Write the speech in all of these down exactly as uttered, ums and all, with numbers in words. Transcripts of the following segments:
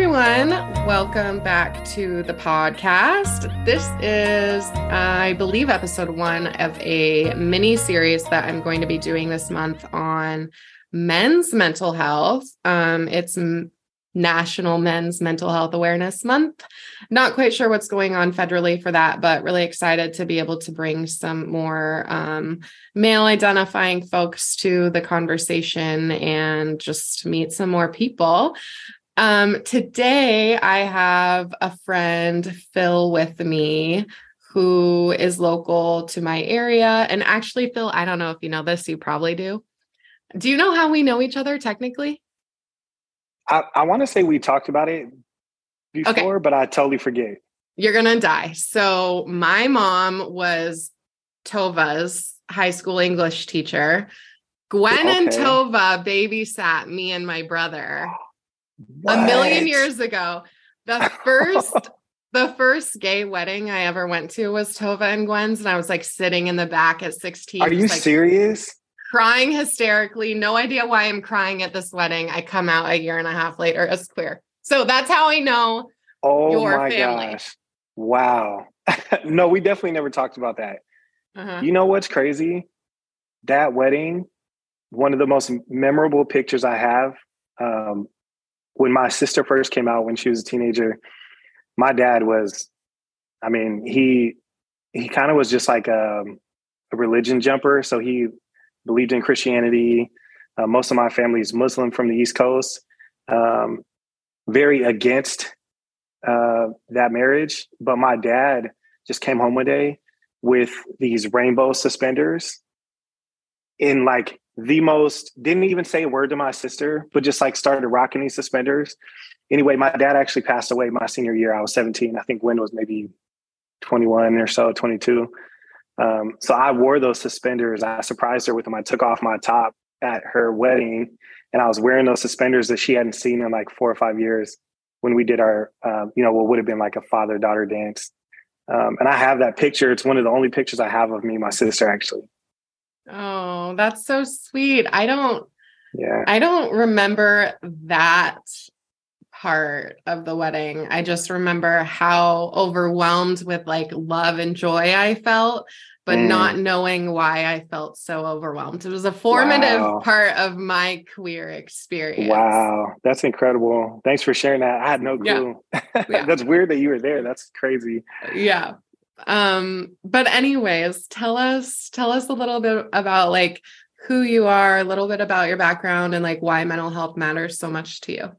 everyone. Welcome back to the podcast. This is, I believe, episode one of a mini series that I'm going to be doing this month on men's mental health. Um, it's National Men's Mental Health Awareness Month. Not quite sure what's going on federally for that, but really excited to be able to bring some more um, male identifying folks to the conversation and just meet some more people. Um, today, I have a friend, Phil, with me, who is local to my area. And actually, Phil, I don't know if you know this, you probably do. Do you know how we know each other technically? I, I want to say we talked about it before, okay, but I totally forget. You're going to die. So my mom was Tova's high school English teacher. Gwen okay. and Tova babysat me and my brother what? a million years ago. The first, the first gay wedding I ever went to was Tova and Gwen's. And I was like sitting in the back at sixteen. Are you like, serious? Crying hysterically. No idea why I'm crying at this wedding. I come out a year and a half later as queer. So that's how I know oh your my family. Gosh. Wow. No, we definitely never talked about that. Uh-huh. You know what's crazy? That wedding, one of the most memorable pictures I have, um, when my sister first came out when she was a teenager, my dad was, I mean, he he kind of was just like a, a religion jumper. So he believed in Christianity. Uh, most of my family is Muslim from the East Coast. Um, very against uh, that marriage. But my dad just came home one day with these rainbow suspenders in like the most, didn't even say a word to my sister, but just like started rocking these suspenders. Anyway, my dad actually passed away my senior year. I was seventeen. I think Gwen was maybe twenty-one or so, twenty-two. Um, so I wore those suspenders. I surprised her with them. I took off my top at her wedding and I was wearing those suspenders that she hadn't seen in like four or five years when we did our, um, you know, what would have been like a father-daughter dance. Um, and I have that picture. It's one of the only pictures I have of me and my sister, actually. Oh, that's so sweet. I don't, yeah, I don't remember that part of the wedding. I just remember how overwhelmed with like love and joy I felt, but mm. not knowing why I felt so overwhelmed. It was a formative wow. part of my queer experience. Wow. That's incredible. Thanks for sharing that. I had no clue. Yeah. Yeah. That's weird that you were there. That's crazy. Yeah. Um, but anyways, tell us, tell us a little bit about like who you are, a little bit about your background and like why mental health matters so much to you.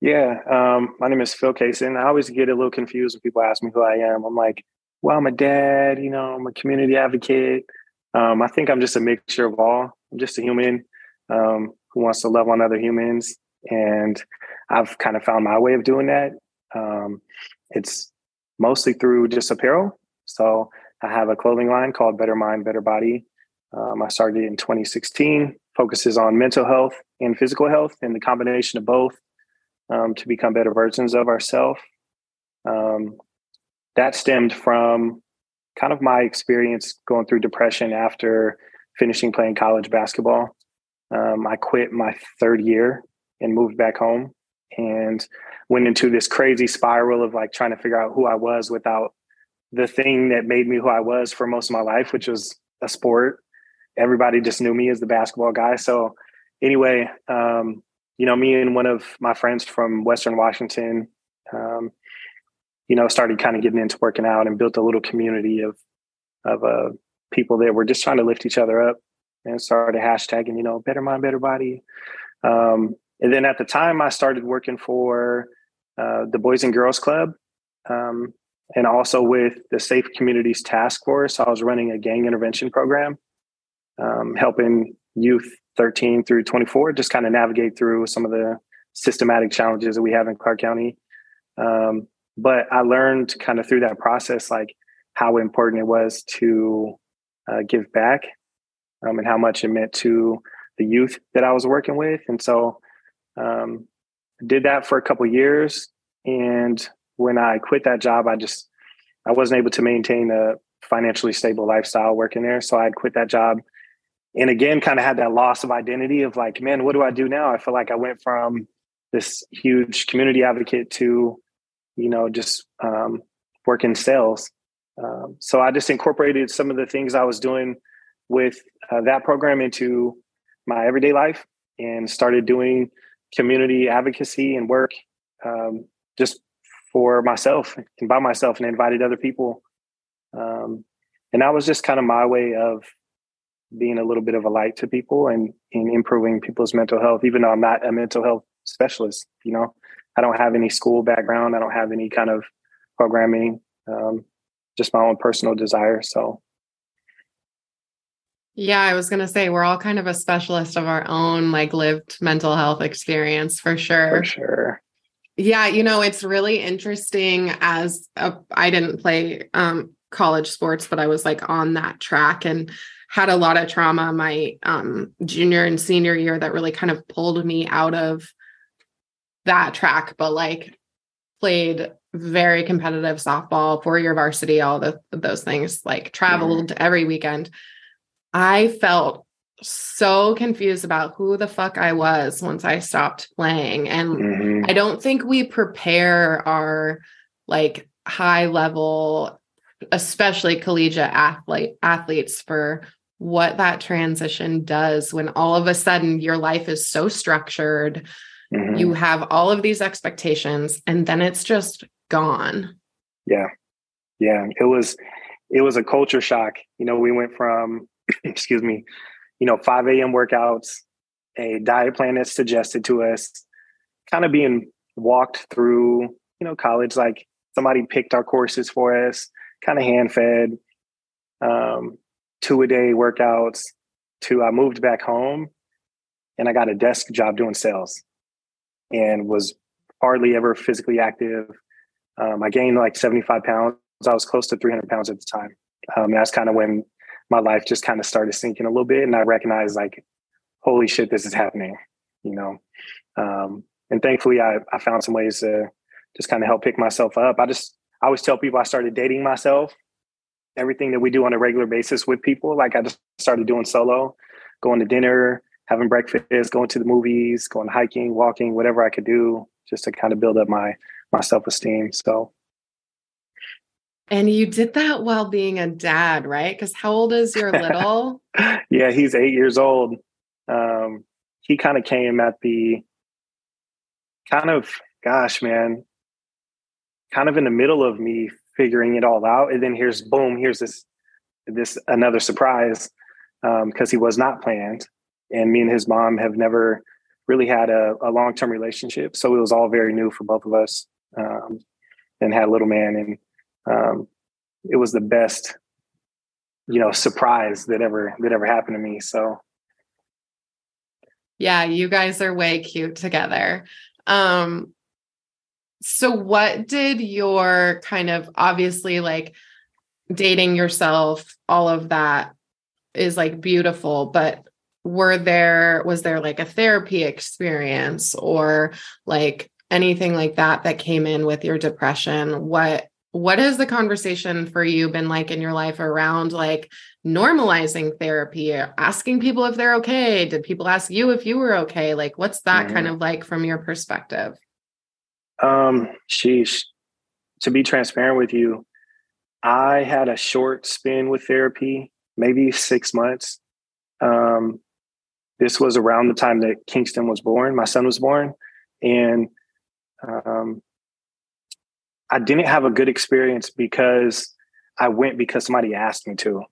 Yeah, um, my name is Phil Case, and I always get a little confused when people ask me who I am. I'm like, well, I'm a dad, you know, I'm a community advocate. Um, I think I'm just a mixture of all. I'm just a human um, who wants to love on other humans, and I've kind of found my way of doing that. Um, it's mostly through just apparel. So I have a clothing line called Better Mind, Better Body. Um, I started in twenty sixteen, focuses on mental health and physical health and the combination of both. Um, to become better versions of ourselves. Um, that stemmed from kind of my experience going through depression after finishing playing college basketball. Um, I quit my third year and moved back home and went into this crazy spiral of like trying to figure out who I was without the thing that made me who I was for most of my life, which was a sport. Everybody just knew me as the basketball guy. So anyway, um, you know, me and one of my friends from Western Washington, um, you know, started kind of getting into working out and built a little community of of uh, people that were just trying to lift each other up and started hashtagging, you know, Better Mind, Better Body. Um, and then at the time I started working for uh, the Boys and Girls Club um, and also with the Safe Communities Task Force. I was running a gang intervention program, um, helping youth thirteen through twenty-four, just kind of navigate through some of the systematic challenges that we have in Clark County. Um, but I learned kind of through that process, like how important it was to uh, give back um, and how much it meant to the youth that I was working with. And so um, I did that for a couple of years. And when I quit that job, I just, I wasn't able to maintain a financially stable lifestyle working there. So I had quit that job. And again, kind of had that loss of identity of like, man, what do I do now? I feel like I went from this huge community advocate to, you know, just um, work in sales. Um, so I just incorporated some of the things I was doing with uh, that program into my everyday life and started doing community advocacy and work um, just for myself and by myself, and invited other people. Um, and that was just kind of my way of being a little bit of a light to people and, and improving people's mental health, even though I'm not a mental health specialist. You know, I don't have any school background. I don't have any kind of programming, um, just my own personal desire. So. Yeah, I was going to say, we're all kind of a specialist of our own, like, lived mental health experience for sure. For sure. Yeah. You know, it's really interesting as a, I didn't play um, college sports, but I was like on that track and had a lot of trauma my um, junior and senior year that really kind of pulled me out of that track, but like played very competitive softball, four-year varsity, all the, those things, like traveled yeah. every weekend. I felt so confused about who the fuck I was once I stopped playing. And mm-hmm. I don't think we prepare our like high level, especially collegiate athlete athletes for what that transition does when all of a sudden your life is so structured. Mm-hmm. You have all of these expectations and then it's just gone. Yeah. Yeah. It was, it was a culture shock. You know, we went from, excuse me, you know, five a.m. workouts, a diet plan that's suggested to us, kind of being walked through, you know, college, like somebody picked our courses for us, kind of hand fed, um, two a day workouts to, I moved back home and I got a desk job doing sales and was hardly ever physically active. Um, I gained like seventy-five pounds. I was close to three hundred pounds at the time. Um, and that's kind of when my life just kind of started sinking a little bit. And I recognized, like, holy shit, this is happening, you know? Um, and thankfully I, I found some ways to just kind of help pick myself up. I just, I always tell people I started dating myself, everything that we do on a regular basis with people. Like, I just started doing solo, going to dinner, having breakfast, going to the movies, going hiking, walking, whatever I could do just to kind of build up my, my self-esteem. So. And you did that while being a dad, right? Because how old is your little? Yeah, he's eight years old. Um, he kind of came at the kind of, gosh, man, kind of in the middle of me figuring it all out. And then here's, boom, here's this, this another surprise because um, he was not planned. And me and his mom have never really had a, a long-term relationship. So it was all very new for both of us, um, and had a little man. And Um, it was the best, you know, surprise that ever, that ever happened to me. So. Yeah, you guys are way cute together. Um, so what did your kind of, obviously, like, dating yourself, all of that is like beautiful, but were there, was there like a therapy experience or like anything like that that came in with your depression? What, What has the conversation for you been like in your life around like normalizing therapy, asking people if they're okay? Did people ask you if you were okay? Like, what's that mm-hmm. kind of like from your perspective? Um, sheesh. To be transparent with you, I had a short spin with therapy, maybe six months. Um, this was around the time that Kingston was born. My son was born. And, um, I didn't have a good experience because I went because somebody asked me to.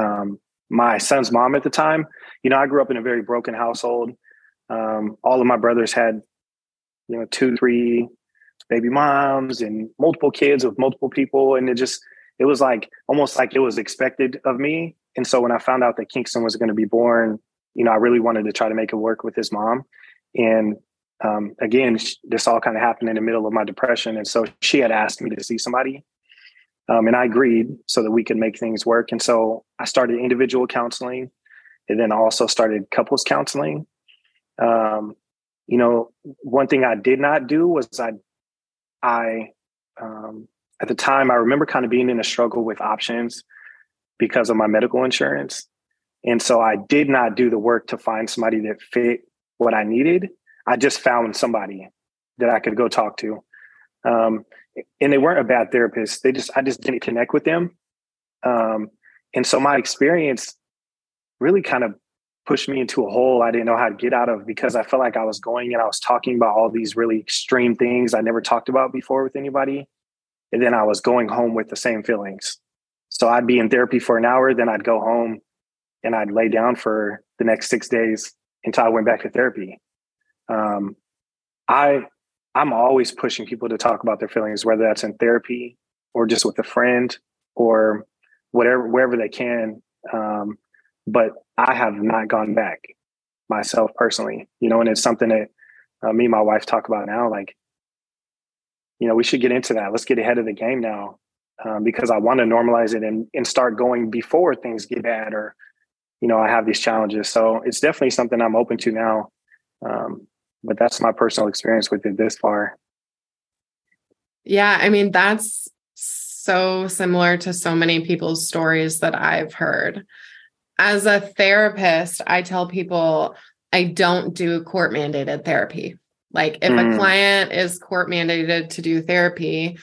Um, my son's mom at the time, you know, I grew up in a very broken household. Um, all of my brothers had, you know, two, three baby moms and multiple kids with multiple people. And it just, it was like, almost like it was expected of me. And so when I found out that Kingston was going to be born, you know, I really wanted to try to make it work with his mom. And Um, again, this all kind of happened in the middle of my depression. And so she had asked me to see somebody, um, and I agreed so that we could make things work. And so I started individual counseling and then also started couples counseling. Um, you know, one thing I did not do was I, I, um, at the time I remember kind of being in a struggle with options because of my medical insurance. And so I did not do the work to find somebody that fit what I needed. I just found somebody that I could go talk to. Um, and they weren't a bad therapist. They just, I just didn't connect with them. Um, and so my experience really kind of pushed me into a hole I didn't know how to get out of, because I felt like I was going and I was talking about all these really extreme things I never talked about before with anybody. And then I was going home with the same feelings. So I'd be in therapy for an hour, then I'd go home and I'd lay down for the next six days until I went back to therapy. Um, I, I'm always pushing people to talk about their feelings, whether that's in therapy or just with a friend or whatever, wherever they can. Um, but I have not gone back myself personally, you know, and it's something that uh, me and my wife talk about now. Like, you know, we should get into that. Let's get ahead of the game now, um, because I want to normalize it and, and start going before things get bad or, you know, I have these challenges. So it's definitely something I'm open to now. Um, but that's my personal experience with it this far. Yeah. I mean, that's so similar to so many people's stories that I've heard. As a therapist, I tell people I don't do court mandated therapy. Like if mm. a client is court mandated to do therapy,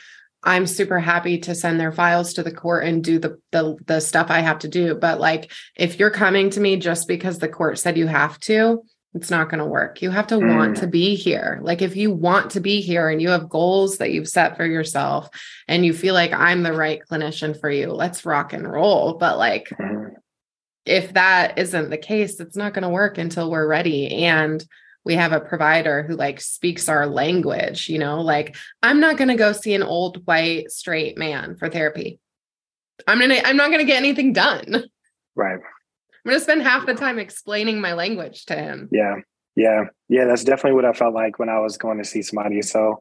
I'm super happy to send their files to the court and do the, the, the stuff I have to do. But like, if you're coming to me just because the court said you have to, it's not going to work. You have to mm. want to be here. Like if you want to be here and you have goals that you've set for yourself and you feel like I'm the right clinician for you, let's rock and roll. But like, mm. if that isn't the case, it's not going to work until we're ready. And we have a provider who like speaks our language, you know, like I'm not going to go see an old white straight man for therapy. I'm going to, I'm not going to get anything done. Right. I'm going to spend half the time explaining my language to him. Yeah. Yeah. Yeah. That's definitely what I felt like when I was going to see somebody. So,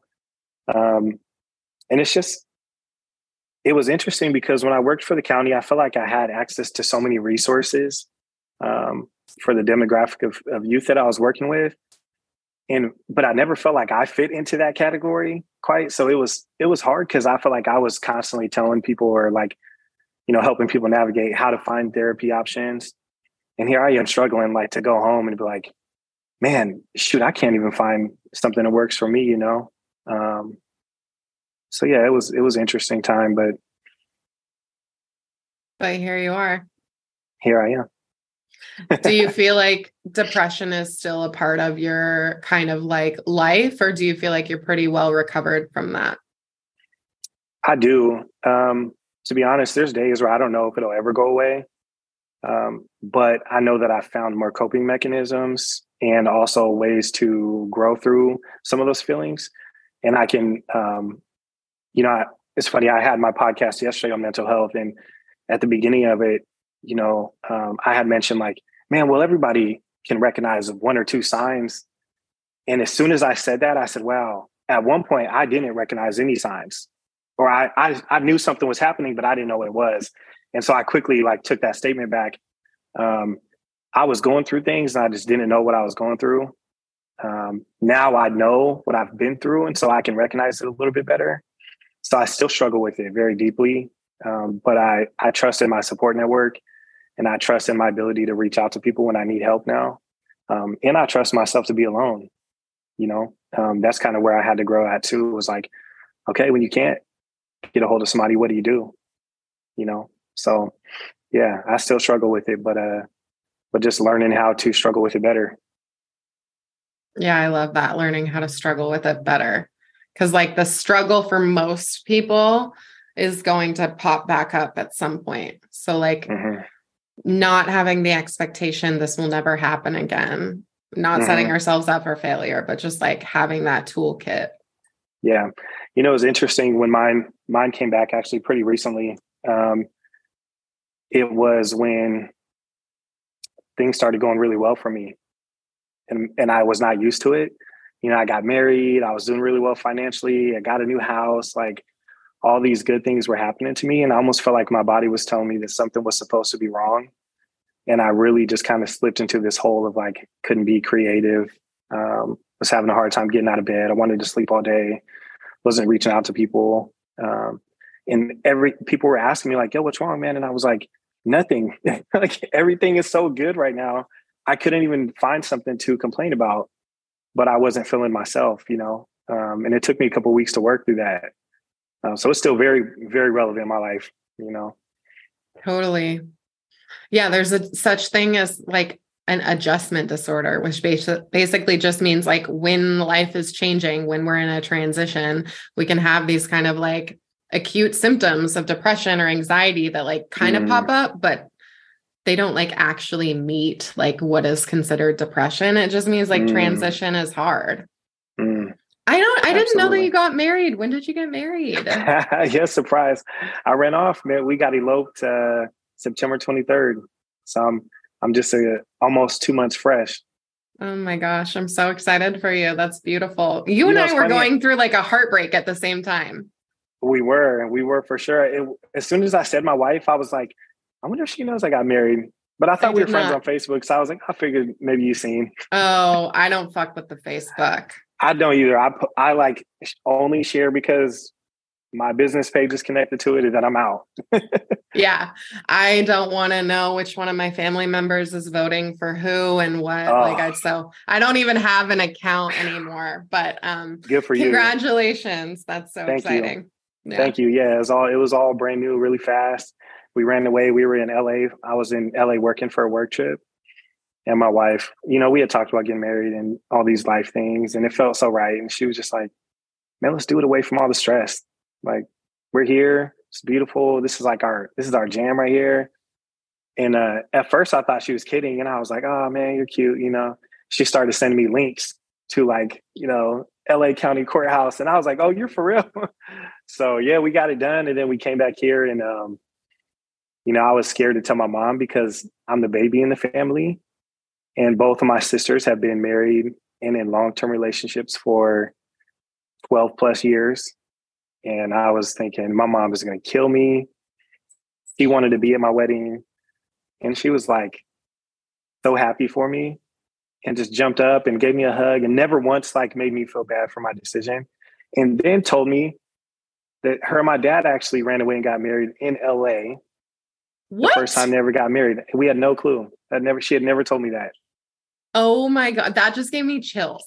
um, and it's just, it was interesting because when I worked for the county, I felt like I had access to so many resources, um, for the demographic of, of youth that I was working with. And, but I never felt like I fit into that category quite. So it was, it was hard because I felt like I was constantly telling people or like, you know, helping people navigate how to find therapy options. And here I am struggling like to go home and be like, man, shoot, I can't even find something that works for me, you know? Um, so yeah, it was, it was an interesting time, but. But here you are. Here I am. Do you feel like depression is still a part of your kind of like life, or do you feel like you're pretty well recovered from that? I do. Um, to be honest, there's days where I don't know if it'll ever go away. Um, but I know that I found more coping mechanisms and also ways to grow through some of those feelings. And I can, um, you know, I, it's funny, I had my podcast yesterday on mental health, and at the beginning of it, you know, um, I had mentioned like, man, well, everybody can recognize one or two signs. And as soon as I said that, I said, wow, at one point I didn't recognize any signs, or I, I, I knew something was happening, but I didn't know what it was. And so I quickly like took that statement back. Um, I was going through things and I just didn't know what I was going through. Um, now I know what I've been through. And so I can recognize it a little bit better. So I still struggle with it very deeply. Um, but I, I trust in my support network. And I trust in my ability to reach out to people when I need help now. Um, and I trust myself to be alone. You know, um, that's kind of where I had to grow at too. It was like, okay, when you can't get a hold of somebody, what do you do? You know? So yeah, I still struggle with it, but, uh, but just learning how to struggle with it better. Yeah. I love that. Learning how to struggle with it better. Cause like the struggle for most people is going to pop back up at some point. So like, mm-hmm. not having the expectation this will never happen again, not mm-hmm. setting ourselves up for failure, but just like having that toolkit. Yeah. You know, it was interesting when mine, mine came back actually pretty recently. Um, it was when things started going really well for me and, and I was not used to it. You know, I got married, I was doing really well financially. I got a new house, like all these good things were happening to me. And I almost felt like my body was telling me that something was supposed to be wrong. And I really just kind of slipped into this hole of like, couldn't be creative. Um, was having a hard time getting out of bed. I wanted to sleep all day. Wasn't reaching out to people. Um, and every people were asking me like, yo, what's wrong, man? And I was like, nothing. Like everything is so good right now. I couldn't even find something to complain about. but I wasn't feeling myself, you know, um, and it took me a couple of weeks to work through that. Uh, so it's still very, very relevant in my life, you know? Totally. Yeah. There's a such thing as like an adjustment disorder, which basi- basically just means like when life is changing, when we're in a transition, we can have these kind of like acute symptoms of depression or anxiety that like kind of mm. pop up, but they don't like actually meet like what is considered depression. It just means like mm. transition is hard. Mm. I don't, I Absolutely. Didn't know that you got married. When did you get married? Yes. Surprise. I ran off, man. We got eloped, uh, September twenty-third. So I'm, I'm just a, almost two months fresh. Oh my gosh. I'm so excited for you. That's beautiful. You, you and know, I were funny. Going through like a heartbreak at the same time. We were, and we were for sure. It, as soon as I said my wife, I was like, I wonder if she knows I got married, but I thought I we were friends not. on Facebook. So I was like, I figured maybe you've seen. Oh, I don't fuck with the Facebook. I don't either. I I like only share because my business page is connected to it and then I'm out. Yeah. I don't want to know which one of my family members is voting for who and what. Oh. Like I so I don't even have an account anymore, but um, good for you. Congratulations. That's so Thank exciting. You. Yeah. Thank you. Yeah. It was all, it was all brand new, really fast. We ran away. We were in L A. I was in L A working for a work trip. And my wife, you know, we had talked about getting married and all these life things, and it felt so right. And she was just like, man, let's do it away from all the stress. Like, we're here. It's beautiful. This is like our, this is our jam right here. And uh, at first I thought she was kidding. And I was like, oh man, you're cute. You know, she started sending me links to like, you know, L A County Courthouse. And I was like, oh, you're for real. So yeah, we got it done. And then we came back here and, um, you know, I was scared to tell my mom because I'm the baby in the family. And both of my sisters have been married and in long-term relationships for twelve plus years. And I was thinking, my mom is going to kill me. She wanted to be at my wedding. And she was like, so happy for me and just jumped up and gave me a hug and never once like made me feel bad for my decision. And then told me that her and my dad actually ran away and got married in L A. What? The first time they ever got married. We had no clue. That never, she had never told me that. Oh my God. That just gave me chills.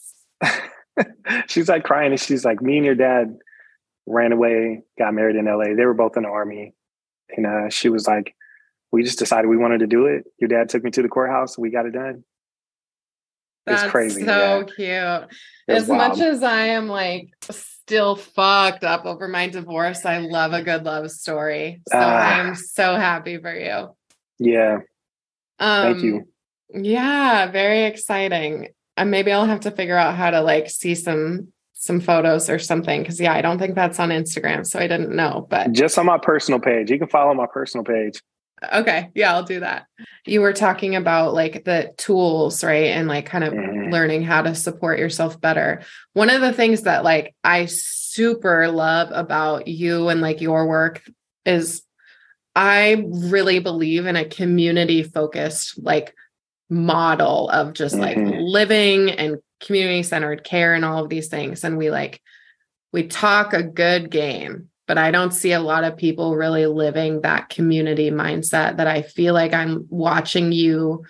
She's like crying. And she's like, me and your dad ran away, got married in L A. They were both in the army. And uh, she was like, we just decided we wanted to do it. Your dad took me to the courthouse. We got it done. That's it's crazy. So yeah. Cute. It as much as I am like still fucked up over my divorce, I love a good love story. So uh, I'm so happy for you. Yeah. Um, Thank you. Yeah. Very exciting. And maybe I'll have to figure out how to like see some, some photos or something. Cause yeah, I don't think that's on Instagram. So I didn't know, but just on my personal page, you can follow my personal page. Okay. Yeah, I'll do that. You were talking about like the tools, right? And like kind of mm-hmm. learning how to support yourself better. One of the things that like I super love about you and like your work is I really believe in a community focused like model of just mm-hmm. like living and community centered care and all of these things. And we like, we talk a good game, but I don't see a lot of people really living that community mindset that I feel like I'm watching you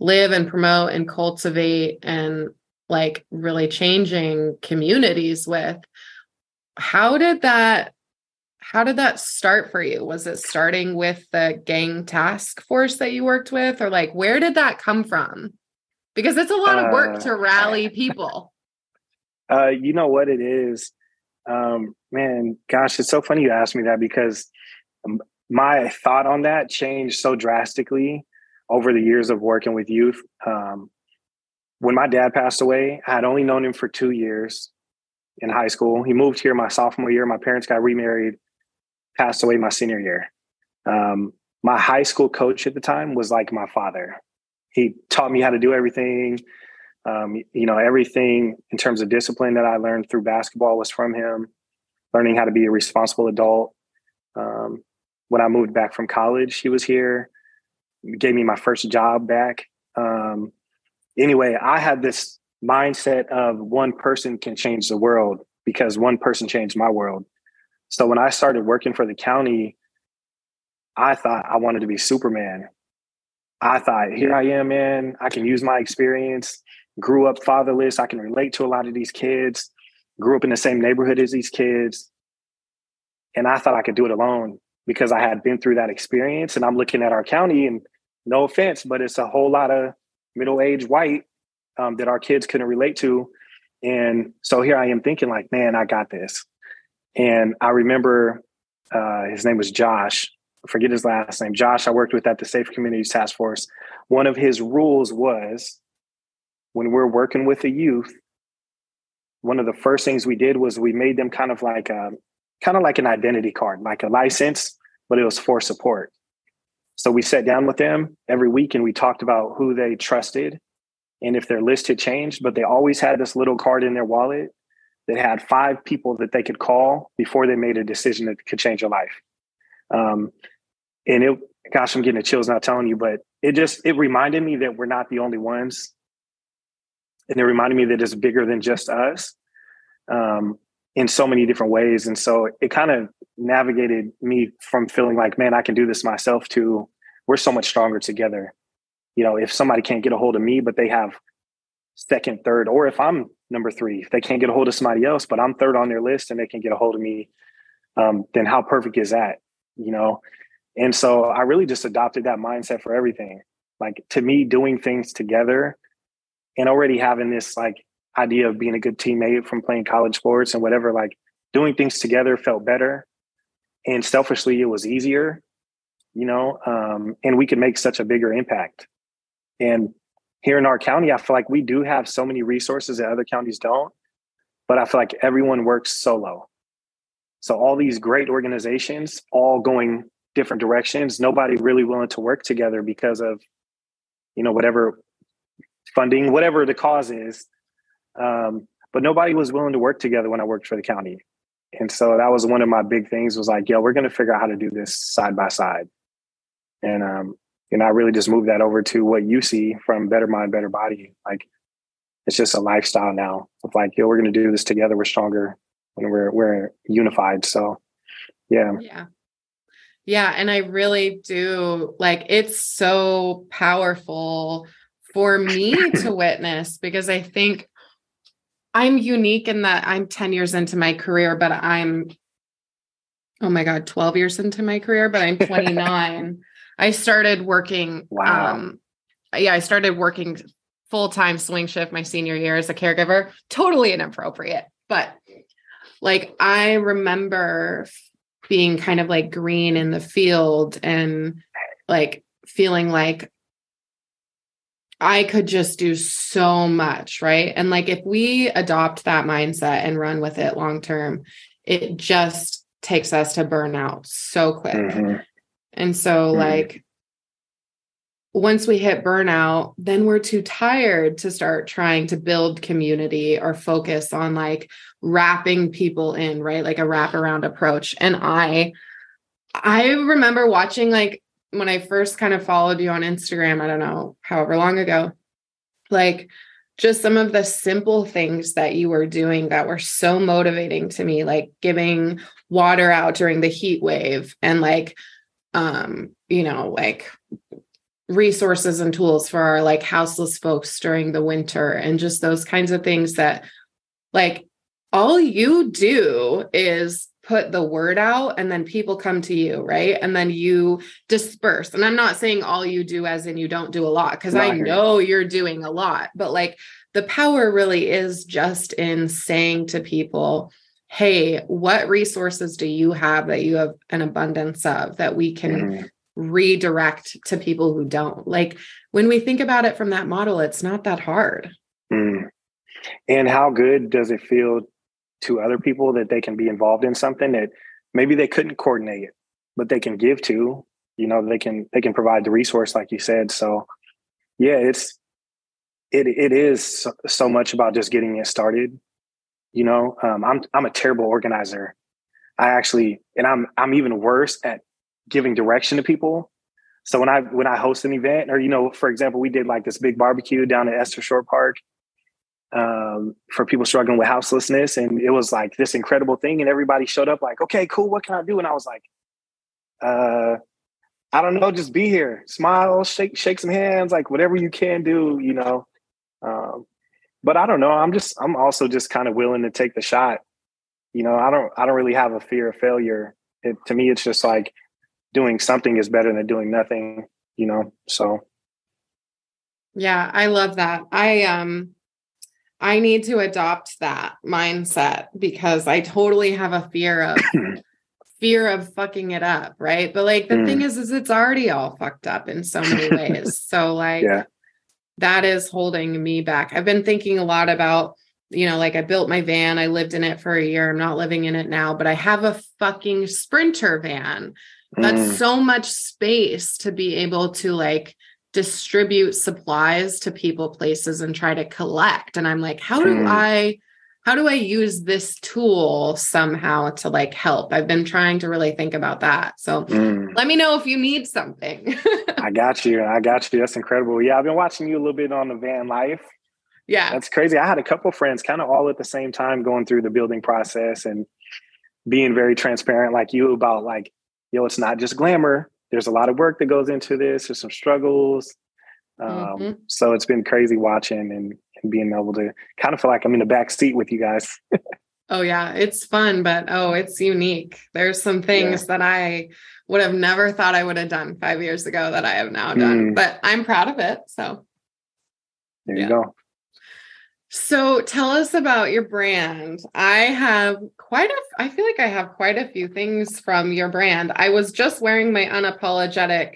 live and promote and cultivate and like really changing communities with. How did that, how did that start for you? Was it starting with the gang task force that you worked with, or like, where did that come from? Because it's a lot of work uh, to rally people. Uh, you know what it is? Um, man, gosh, it's so funny you asked me that because my thought on that changed so drastically over the years of working with youth. Um, when my dad passed away, I had only known him for two years in high school. He moved here my sophomore year. My parents got remarried, passed away my senior year. Um, my high school coach at the time was like my father. He taught me how to do everything. Um, you know, everything in terms of discipline that I learned through basketball was from him, learning how to be a responsible adult. Um, when I moved back from college, he was here, gave me my first job back. Um, anyway, I had this mindset of one person can change the world because one person changed my world. So when I started working for the county, I thought I wanted to be Superman. I thought, here I am, man, I can use my experience grew up fatherless. I can relate to a lot of these kids, grew up in the same neighborhood as these kids. And I thought I could do it alone because I had been through that experience. And I'm looking at our county, and no offense, but it's a whole lot of middle-aged white um, that our kids couldn't relate to. And so here I am thinking like, man, I got this. And I remember uh, his name was Josh. I forget his last name. Josh I worked with at the Safe Communities Task Force. One of his rules was when we're working with the youth, one of the first things we did was we made them kind of like a, kind of like an identity card, like a license, but it was for support. So we sat down with them every week and we talked about who they trusted and if their list had changed, but they always had this little card in their wallet that had five people that they could call before they made a decision that could change their life. Um, and it, gosh, I'm getting the chills now telling you, but it just, it reminded me that we're not the only ones. And it reminded me that it's bigger than just us um, in so many different ways. And so it kind of navigated me from feeling like, man, I can do this myself to we're so much stronger together. You know, if somebody can't get a hold of me, but they have second, third, or if I'm number three, if they can't get a hold of somebody else, but I'm third on their list and they can get a hold of me, um, then how perfect is that? You know? And so I really just adopted that mindset for everything. Like, to me, doing things together and already having this like idea of being a good teammate from playing college sports and whatever, like doing things together felt better. And selfishly, it was easier, you know, um, and we could make such a bigger impact. And here in our county, I feel like we do have so many resources that other counties don't, but I feel like everyone works solo. So all these great organizations, all going different directions, nobody really willing to work together because of, you know, whatever funding, whatever the cause is. Um, but nobody was willing to work together when I worked for the county. And so that was one of my big things was like, yo, we're going to figure out how to do this side by side. And, um, and I really just moved that over to what you see from Better Mind, Better Body. Like, it's just a lifestyle now of like, yo, we're going to do this together. We're stronger when we're, we're unified. So, yeah. Yeah. Yeah. And I really do, like, it's so powerful for me to witness, because I think I'm unique in that I'm ten years into my career, but I'm, oh my God, twelve years into my career, but I'm twenty-nine. I started working. Wow. Um, yeah. I started working full-time swing shift my senior year as a caregiver, totally inappropriate, but like, I remember being kind of like green in the field and like feeling like I could just do so much. Right. And like, if we adopt that mindset and run with it long-term, it just takes us to burn out so quick. Mm-hmm. And so mm-hmm. like, once we hit burnout, then we're too tired to start trying to build community or focus on like wrapping people in, right? Like a wraparound approach. And I, I remember watching, like, when I first kind of followed you on Instagram, I don't know, however long ago, like just some of the simple things that you were doing that were so motivating to me, like giving water out during the heat wave and like, um, you know, like resources and tools for our like houseless folks during the winter and just those kinds of things that like all you do is put the word out and then people come to you. Right. And then you disperse. And I'm not saying all you do as in you don't do a lot, because right. I know you're doing a lot, but like the power really is just in saying to people, hey, what resources do you have that you have an abundance of that we can mm. redirect to people who don't? Like, when we think about it from that model, it's not that hard. Mm. And how good does it feel to other people that they can be involved in something that maybe they couldn't coordinate it, but they can give to, you know, they can, they can provide the resource, like you said. So yeah, it's, it, it is so much about just getting it started. You know, um, I'm, I'm a terrible organizer. I actually, and I'm, I'm even worse at giving direction to people. So when I, when I host an event or, you know, for example, we did like this big barbecue down at Esther Shore Park um for people struggling with houselessness, and it was like this incredible thing, and everybody showed up like, okay, cool, what can I do? And I was like, uh I don't know, just be here, smile, shake shake some hands, like whatever you can do, you know. Um but I don't know. I'm just, I'm also just kind of willing to take the shot. You know, I don't, I don't really have a fear of failure. It, to me, it's just like doing something is better than doing nothing, you know? So. Yeah. I love that. I, um, I need to adopt that mindset because I totally have a fear of fear of fucking it up. Right. But like, the mm. thing is, is it's already all fucked up in so many ways. So like, yeah. that is holding me back. I've been thinking a lot about, you know, like I built my van, I lived in it for a year. I'm not living in it now, but I have a fucking Sprinter van. That's mm. so much space to be able to like distribute supplies to people, places, and try to collect. And I'm like, how do mm. I, how do I use this tool somehow to like help? I've been trying to really think about that. So mm. let me know if you need something. I got you. I got you. That's incredible. Yeah. I've been watching you a little bit on the van life. Yeah. That's crazy. I had a couple of friends kind of all at the same time going through the building process and being very transparent like you about like, yo, it's not just glamour. There's a lot of work that goes into this. There's some struggles. Um, mm-hmm. So it's been crazy watching and, and being able to kind of feel like I'm in the back seat with you guys. Oh yeah. It's fun, but oh, it's unique. There's some things yeah. that I would have never thought I would have done five years ago that I have now done, mm. but I'm proud of it. So there yeah. you go. So tell us about your brand. I have quite a, I feel like I have quite a few things from your brand. I was just wearing my unapologetic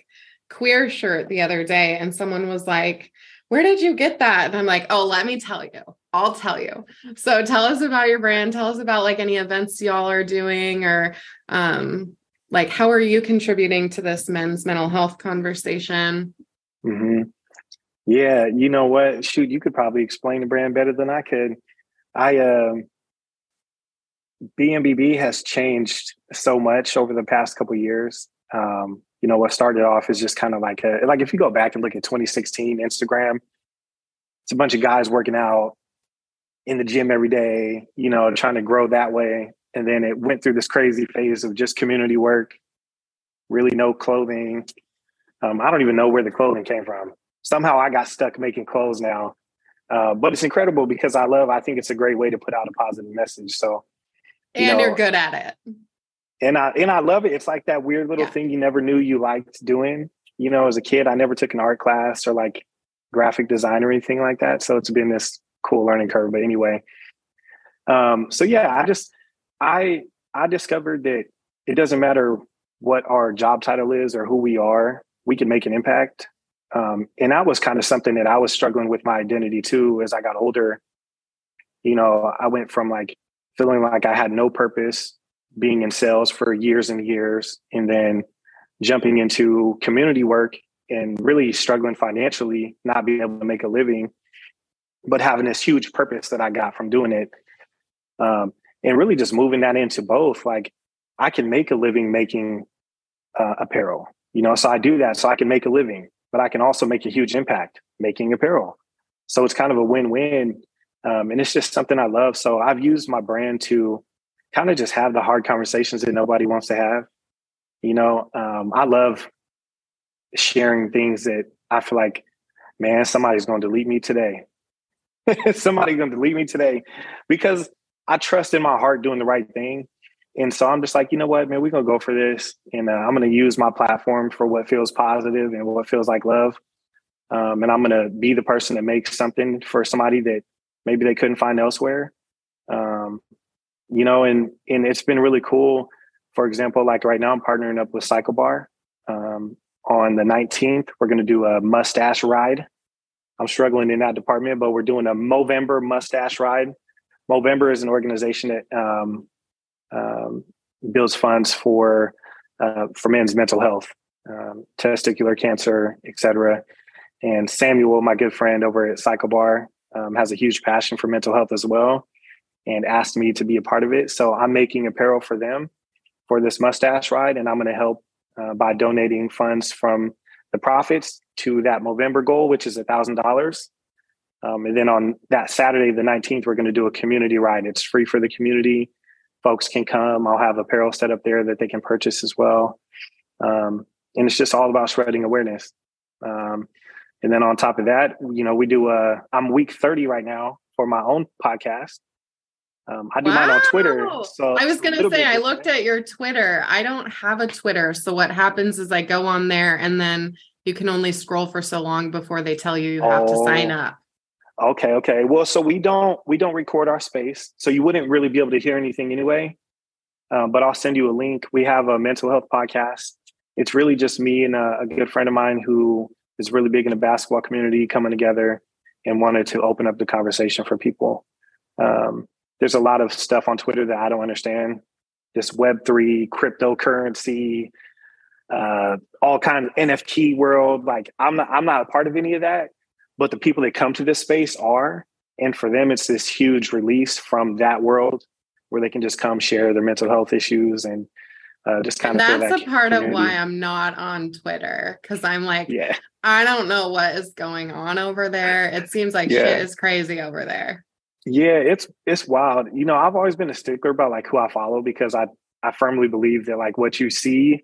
queer shirt the other day and someone was like, where did you get that? And I'm like, oh, let me tell you, I'll tell you. So tell us about your brand. Tell us about like any events y'all are doing or um, like, how are you contributing to this men's mental health conversation? Mm-hmm. Yeah. You know what? Shoot, you could probably explain the brand better than I could. I, um, uh, B M B B has changed so much over the past couple of years. Um, you know, what started off is just kind of like, a, like if you go back and look at twenty sixteen Instagram, it's a bunch of guys working out in the gym every day, you know, trying to grow that way. And then it went through this crazy phase of just community work, really no clothing. Um, I don't even know where the clothing came from. Somehow I got stuck making clothes now, uh, but it's incredible because I love, I think it's a great way to put out a positive message. So, you and know, you're good at it. And I, and I love it. It's like that weird little yeah. thing you never knew you liked doing, you know, as a kid, I never took an art class or like graphic design or anything like that. So it's been this cool learning curve, but anyway. Um, so yeah, I just, I, I discovered that it doesn't matter what our job title is or who we are, we can make an impact. Um, and that was kind of something that I was struggling with my identity too, as I got older. You know, I went from like feeling like I had no purpose being in sales for years and years, and then jumping into community work and really struggling financially, not being able to make a living, but having this huge purpose that I got from doing it. Um, and really just moving that into both, like I can make a living making uh, apparel, you know, so I do that so I can make a living. But I can also make a huge impact making apparel. So it's kind of a win-win. Um, and it's just something I love. So I've used my brand to kind of just have the hard conversations that nobody wants to have. You know, um, I love sharing things that I feel like, man, somebody's going to delete me today. Somebody's going to delete me today because I trust in my heart doing the right thing. And so I'm just like, you know what, man, we're going to go for this. And uh, I'm going to use my platform for what feels positive and what feels like love. Um, and I'm going to be the person that makes something for somebody that maybe they couldn't find elsewhere. Um, you know, and and it's been really cool. For example, like right now I'm partnering up with Cycle Bar. Um, on the nineteenth, we're going to do a mustache ride. I'm struggling in that department, but we're doing a Movember mustache ride. Movember is an organization that... Um, Um, builds funds for uh, for men's mental health, um, testicular cancer, et cetera. And Samuel, my good friend over at Cycle Bar, um, has a huge passion for mental health as well and asked me to be a part of it. So I'm making apparel for them for this mustache ride. And I'm going to help uh, by donating funds from the profits to that Movember goal, which is one thousand dollars. Um, and then on that Saturday, the nineteenth, we're going to do a community ride. It's free for the community. Folks can come. I'll have apparel set up there that they can purchase as well. Um, and it's just all about spreading awareness. Um, and then on top of that, you know, we do, a, I'm week thirty right now for my own podcast. Um, I do wow. mine on Twitter. So I was going to say, I looked at your Twitter. I don't have a Twitter. So what happens is I go on there and then you can only scroll for so long before they tell you you have oh. to sign up. Okay. Okay. Well, so we don't, we don't record our space. So you wouldn't really be able to hear anything anyway. Um, but I'll send you a link. We have a mental health podcast. It's really just me and a, a good friend of mine who is really big in the basketball community coming together and wanted to open up the conversation for people. Um, There's a lot of stuff on Twitter that I don't understand. This Web three, cryptocurrency, uh, all kinds of N F T world. Like I'm not, I'm not a part of any of that, but the people that come to this space are, and for them, it's this huge release from that world where they can just come share their mental health issues and uh, just kind and of. That's that a part community. Of why I'm not on Twitter. Cause I'm like, yeah. I don't know what is going on over there. It seems like yeah. shit is crazy over there. Yeah, it's it's wild. You know, I've always been a stickler about like who I follow because I, I firmly believe that like what you see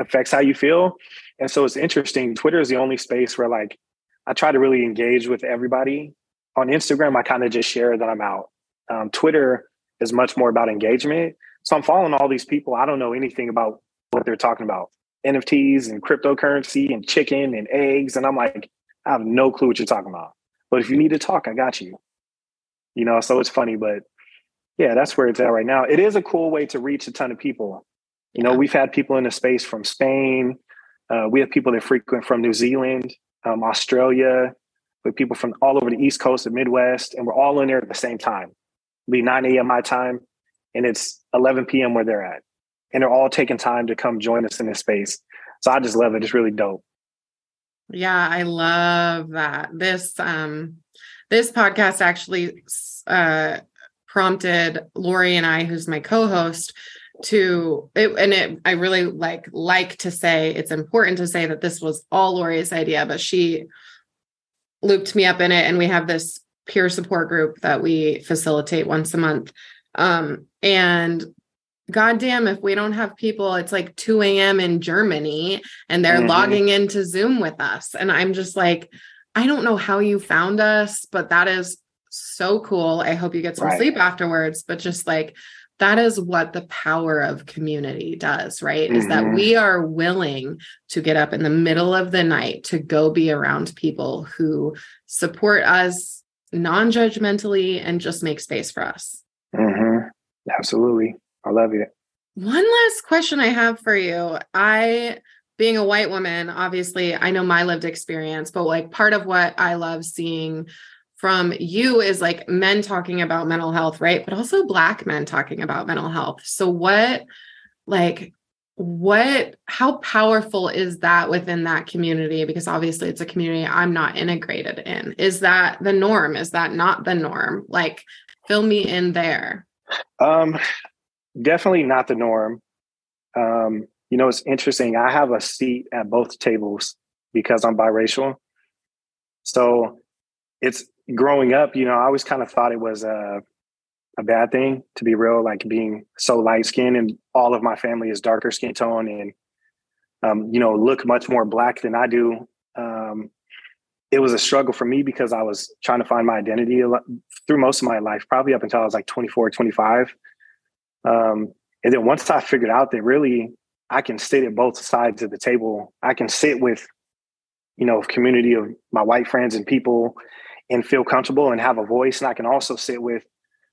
affects how you feel. And so it's interesting. Twitter is the only space where like I try to really engage with everybody. On Instagram, I kind of just share that I'm out. Um, Twitter is much more about engagement. So I'm following all these people. I don't know anything about what they're talking about. N F Ts and cryptocurrency and chicken and eggs. And I'm like, I have no clue what you're talking about. But if you need to talk, I got you. You know, so it's funny, but yeah, that's where it's at right now. It is a cool way to reach a ton of people. You know, we've had people in the space from Spain. Uh, we have people that frequent from New Zealand, um, Australia, with people from all over the East Coast, the Midwest, and we're all in there at the same time. It'll be nine a.m. my time, and it's eleven p.m. where they're at. And they're all taking time to come join us in this space. So I just love it. It's really dope. Yeah, I love that. This, um, This podcast actually uh, prompted Lori and I, who's my co-host, to it, and it, I really like like to say it's important to say that this was all Lori's idea, but she looped me up in it, and we have this peer support group that we facilitate once a month. Um, and goddamn, if we don't have people, it's like two a.m. in Germany, and they're mm-hmm. logging into Zoom with us, and I'm just like. I don't know how you found us, but that is so cool. I hope you get some right. sleep afterwards, but just like, that is what the power of community does, right? Mm-hmm. Is that we are willing to get up in the middle of the night to go be around people who support us non-judgmentally and just make space for us. Mm-hmm. Absolutely. I love you. One last question I have for you. I... Being a white woman, obviously, I know my lived experience, but like part of what I love seeing from you is like men talking about mental health, right? But also Black men talking about mental health. So what, like, what, how powerful is that within that community? Because obviously it's a community I'm not integrated in. Is that the norm? Is that not the norm? Like, fill me in there. Um, definitely not the norm. Um, You know, it's interesting. I have a seat at both tables because I'm biracial. So it's growing up, you know, I always kind of thought it was a, a bad thing to be real, like being so light skinned and all of my family is darker skin tone and, um, you know, look much more Black than I do. Um, it was a struggle for me because I was trying to find my identity a lot, through most of my life, probably up until I was like twenty-four, twenty-five. Um, and then once I figured out that really, I can sit at both sides of the table. I can sit with, you know, community of my white friends and people and feel comfortable and have a voice. And I can also sit with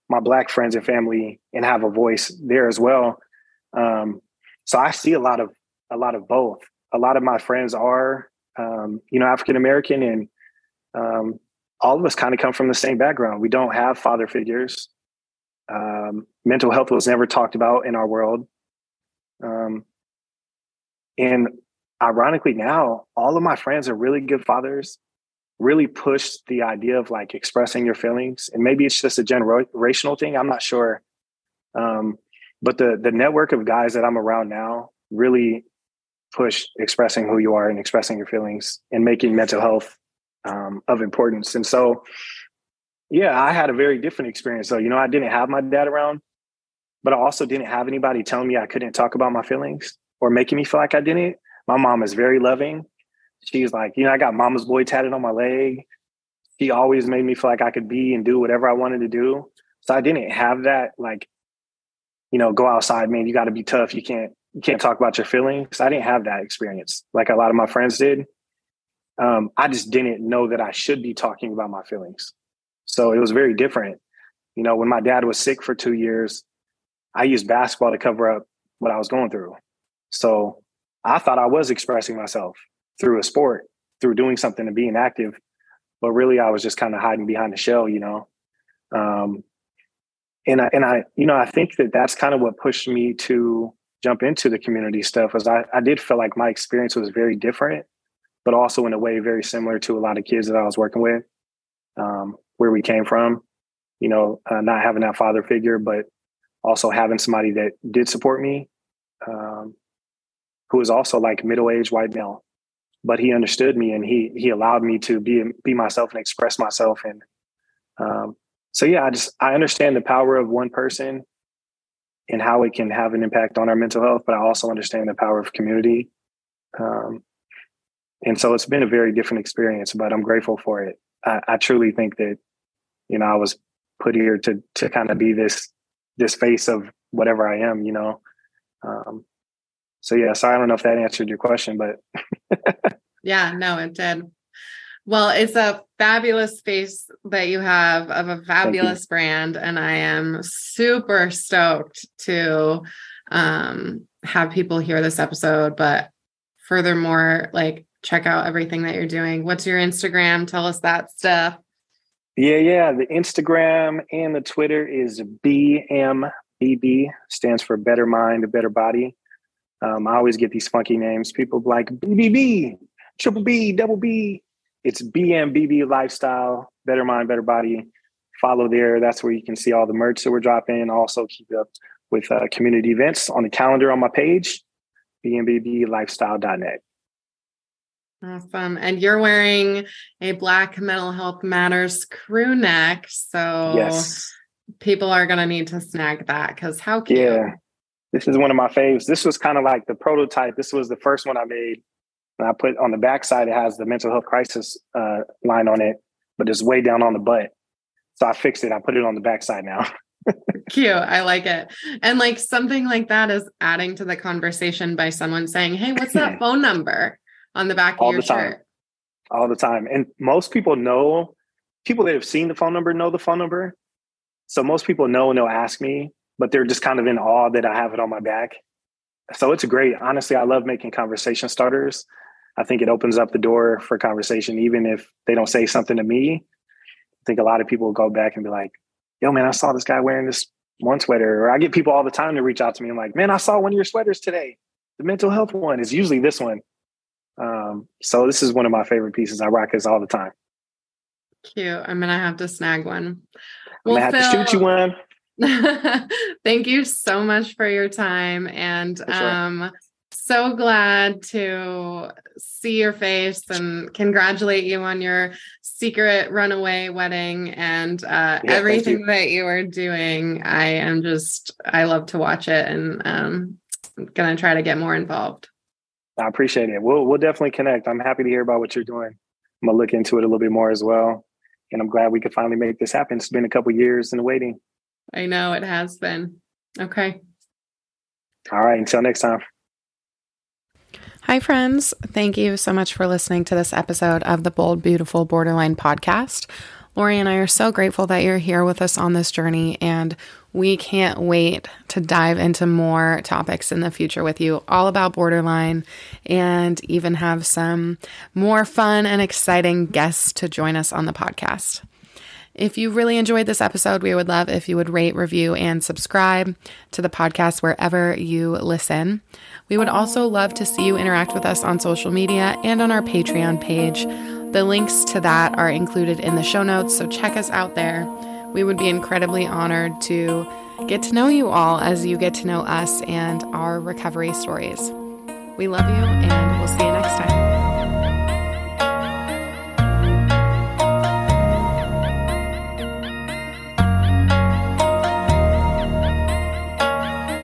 my Black friends and family and have a voice there as well. Um, so I see a lot of, a lot of both. A lot of my friends are, um, you know, African-American and um, all of us kind of come from the same background. We don't have father figures. Um, mental health was never talked about in our world. Um, And ironically now, all of my friends are really good fathers, really pushed the idea of like expressing your feelings. And maybe it's just a generational thing. I'm not sure. Um, but the the network of guys that I'm around now really push expressing who you are and expressing your feelings and making mental health um, of importance. And so, yeah, I had a very different experience. So, you know, I didn't have my dad around, but I also didn't have anybody telling me I couldn't talk about my feelings. Or making me feel like I didn't. My mom is very loving. She's like, you know, I got mama's boy tatted on my leg. he always made me feel like I could be and do whatever I wanted to do. So I didn't have that, like, you know, go outside, man, you got to be tough. You can't, you can't talk about your feelings. I didn't have that experience like a lot of my friends did. Um, I just didn't know that I should be talking about my feelings. So it was very different. You know, when my dad was sick for two years, I used basketball to cover up what I was going through. So I thought I was expressing myself through a sport, through doing something and being active. But really, I was just kind of hiding behind the shell, you know. Um, and I, and I, you know, I think that that's kind of what pushed me to jump into the community stuff, was I, I did feel like my experience was very different, but also in a way very similar to a lot of kids that I was working with, um, where we came from, you know, uh, not having that father figure, but also having somebody that did support me, um, who was also like middle-aged white male. But he understood me, and he he allowed me to be be myself and express myself. And um, so, yeah, I just I understand the power of one person and how it can have an impact on our mental health. But I also understand the power of community. Um, and so it's been a very different experience, but I'm grateful for it. I, I truly think that, you know, I was put here to to kind of be this this face of whatever I am, you know. Um, so, yeah, so I don't know if that answered your question, but... Yeah, no, it did. Well, it's a fabulous face that you have of a fabulous brand. And I am super stoked to um, have people hear this episode. But furthermore, like, check out everything that you're doing. What's your Instagram? Tell us that stuff. Yeah, yeah. The Instagram and the Twitter is B M B B, stands for Better Mind, Better Body. Um, I always get these funky names. People like B B B, Triple B, Double B. It's B M B B Lifestyle, Better Mind, Better Body. Follow there. That's where you can see all the merch that we're dropping. Also keep up with uh, community events on the calendar on my page, B M B B lifestyle dot net. Awesome. And you're wearing a black Mental Health Matters crew neck. So yes, people are going to need to snag that, because how cute. Yeah. This is one of my faves. This was kind of like the prototype. This was the first one I made. And I put on the backside, it has the mental health crisis uh, line on it, but it's way down on the butt. So I fixed it. I put it on the backside now. Cute. I like it. And like something like that is adding to the conversation by someone saying, hey, what's that phone number on the back of your shirt? All the time. And most people know, people that have seen the phone number know the phone number. So most people know, and they'll ask me, but they're just kind of in awe that I have it on my back. So it's great. Honestly, I love making conversation starters. I think it opens up the door for conversation. Even if they don't say something to me, I think a lot of people will go back and be like, yo, man, I saw this guy wearing this one sweater. Or I get people all the time to reach out to me and like, man, I saw one of your sweaters today. The mental health one is usually this one. Um, so this is one of my favorite pieces. I rock this all the time. Cute. I'm going to have to snag one. Well, I'm going to have so- to shoot you one. Thank you so much for your time, and um sure. So glad to see your face and congratulate you on your secret runaway wedding and uh yeah, everything you. That you are doing. I am just I love to watch it, and um I'm gonna try to get more involved. I appreciate it. We'll we'll definitely connect. I'm happy to hear about what you're doing. I'm gonna look into it a little bit more as well, and I'm glad we could finally make this happen. It's been a couple years in the waiting. I know it has been. Okay. All right. Until next time. Hi, friends. Thank you so much for listening to this episode of the Bold, Beautiful Borderline podcast. Lori and I are so grateful that you're here with us on this journey, and we can't wait to dive into more topics in the future with you all about borderline, and even have some more fun and exciting guests to join us on the podcast. If you really enjoyed this episode, we would love if you would rate, review, and subscribe to the podcast wherever you listen. We would also love to see you interact with us on social media and on our Patreon page. The links to that are included in the show notes, so check us out there. We would be incredibly honored to get to know you all as you get to know us and our recovery stories. We love you, and we'll see you next time.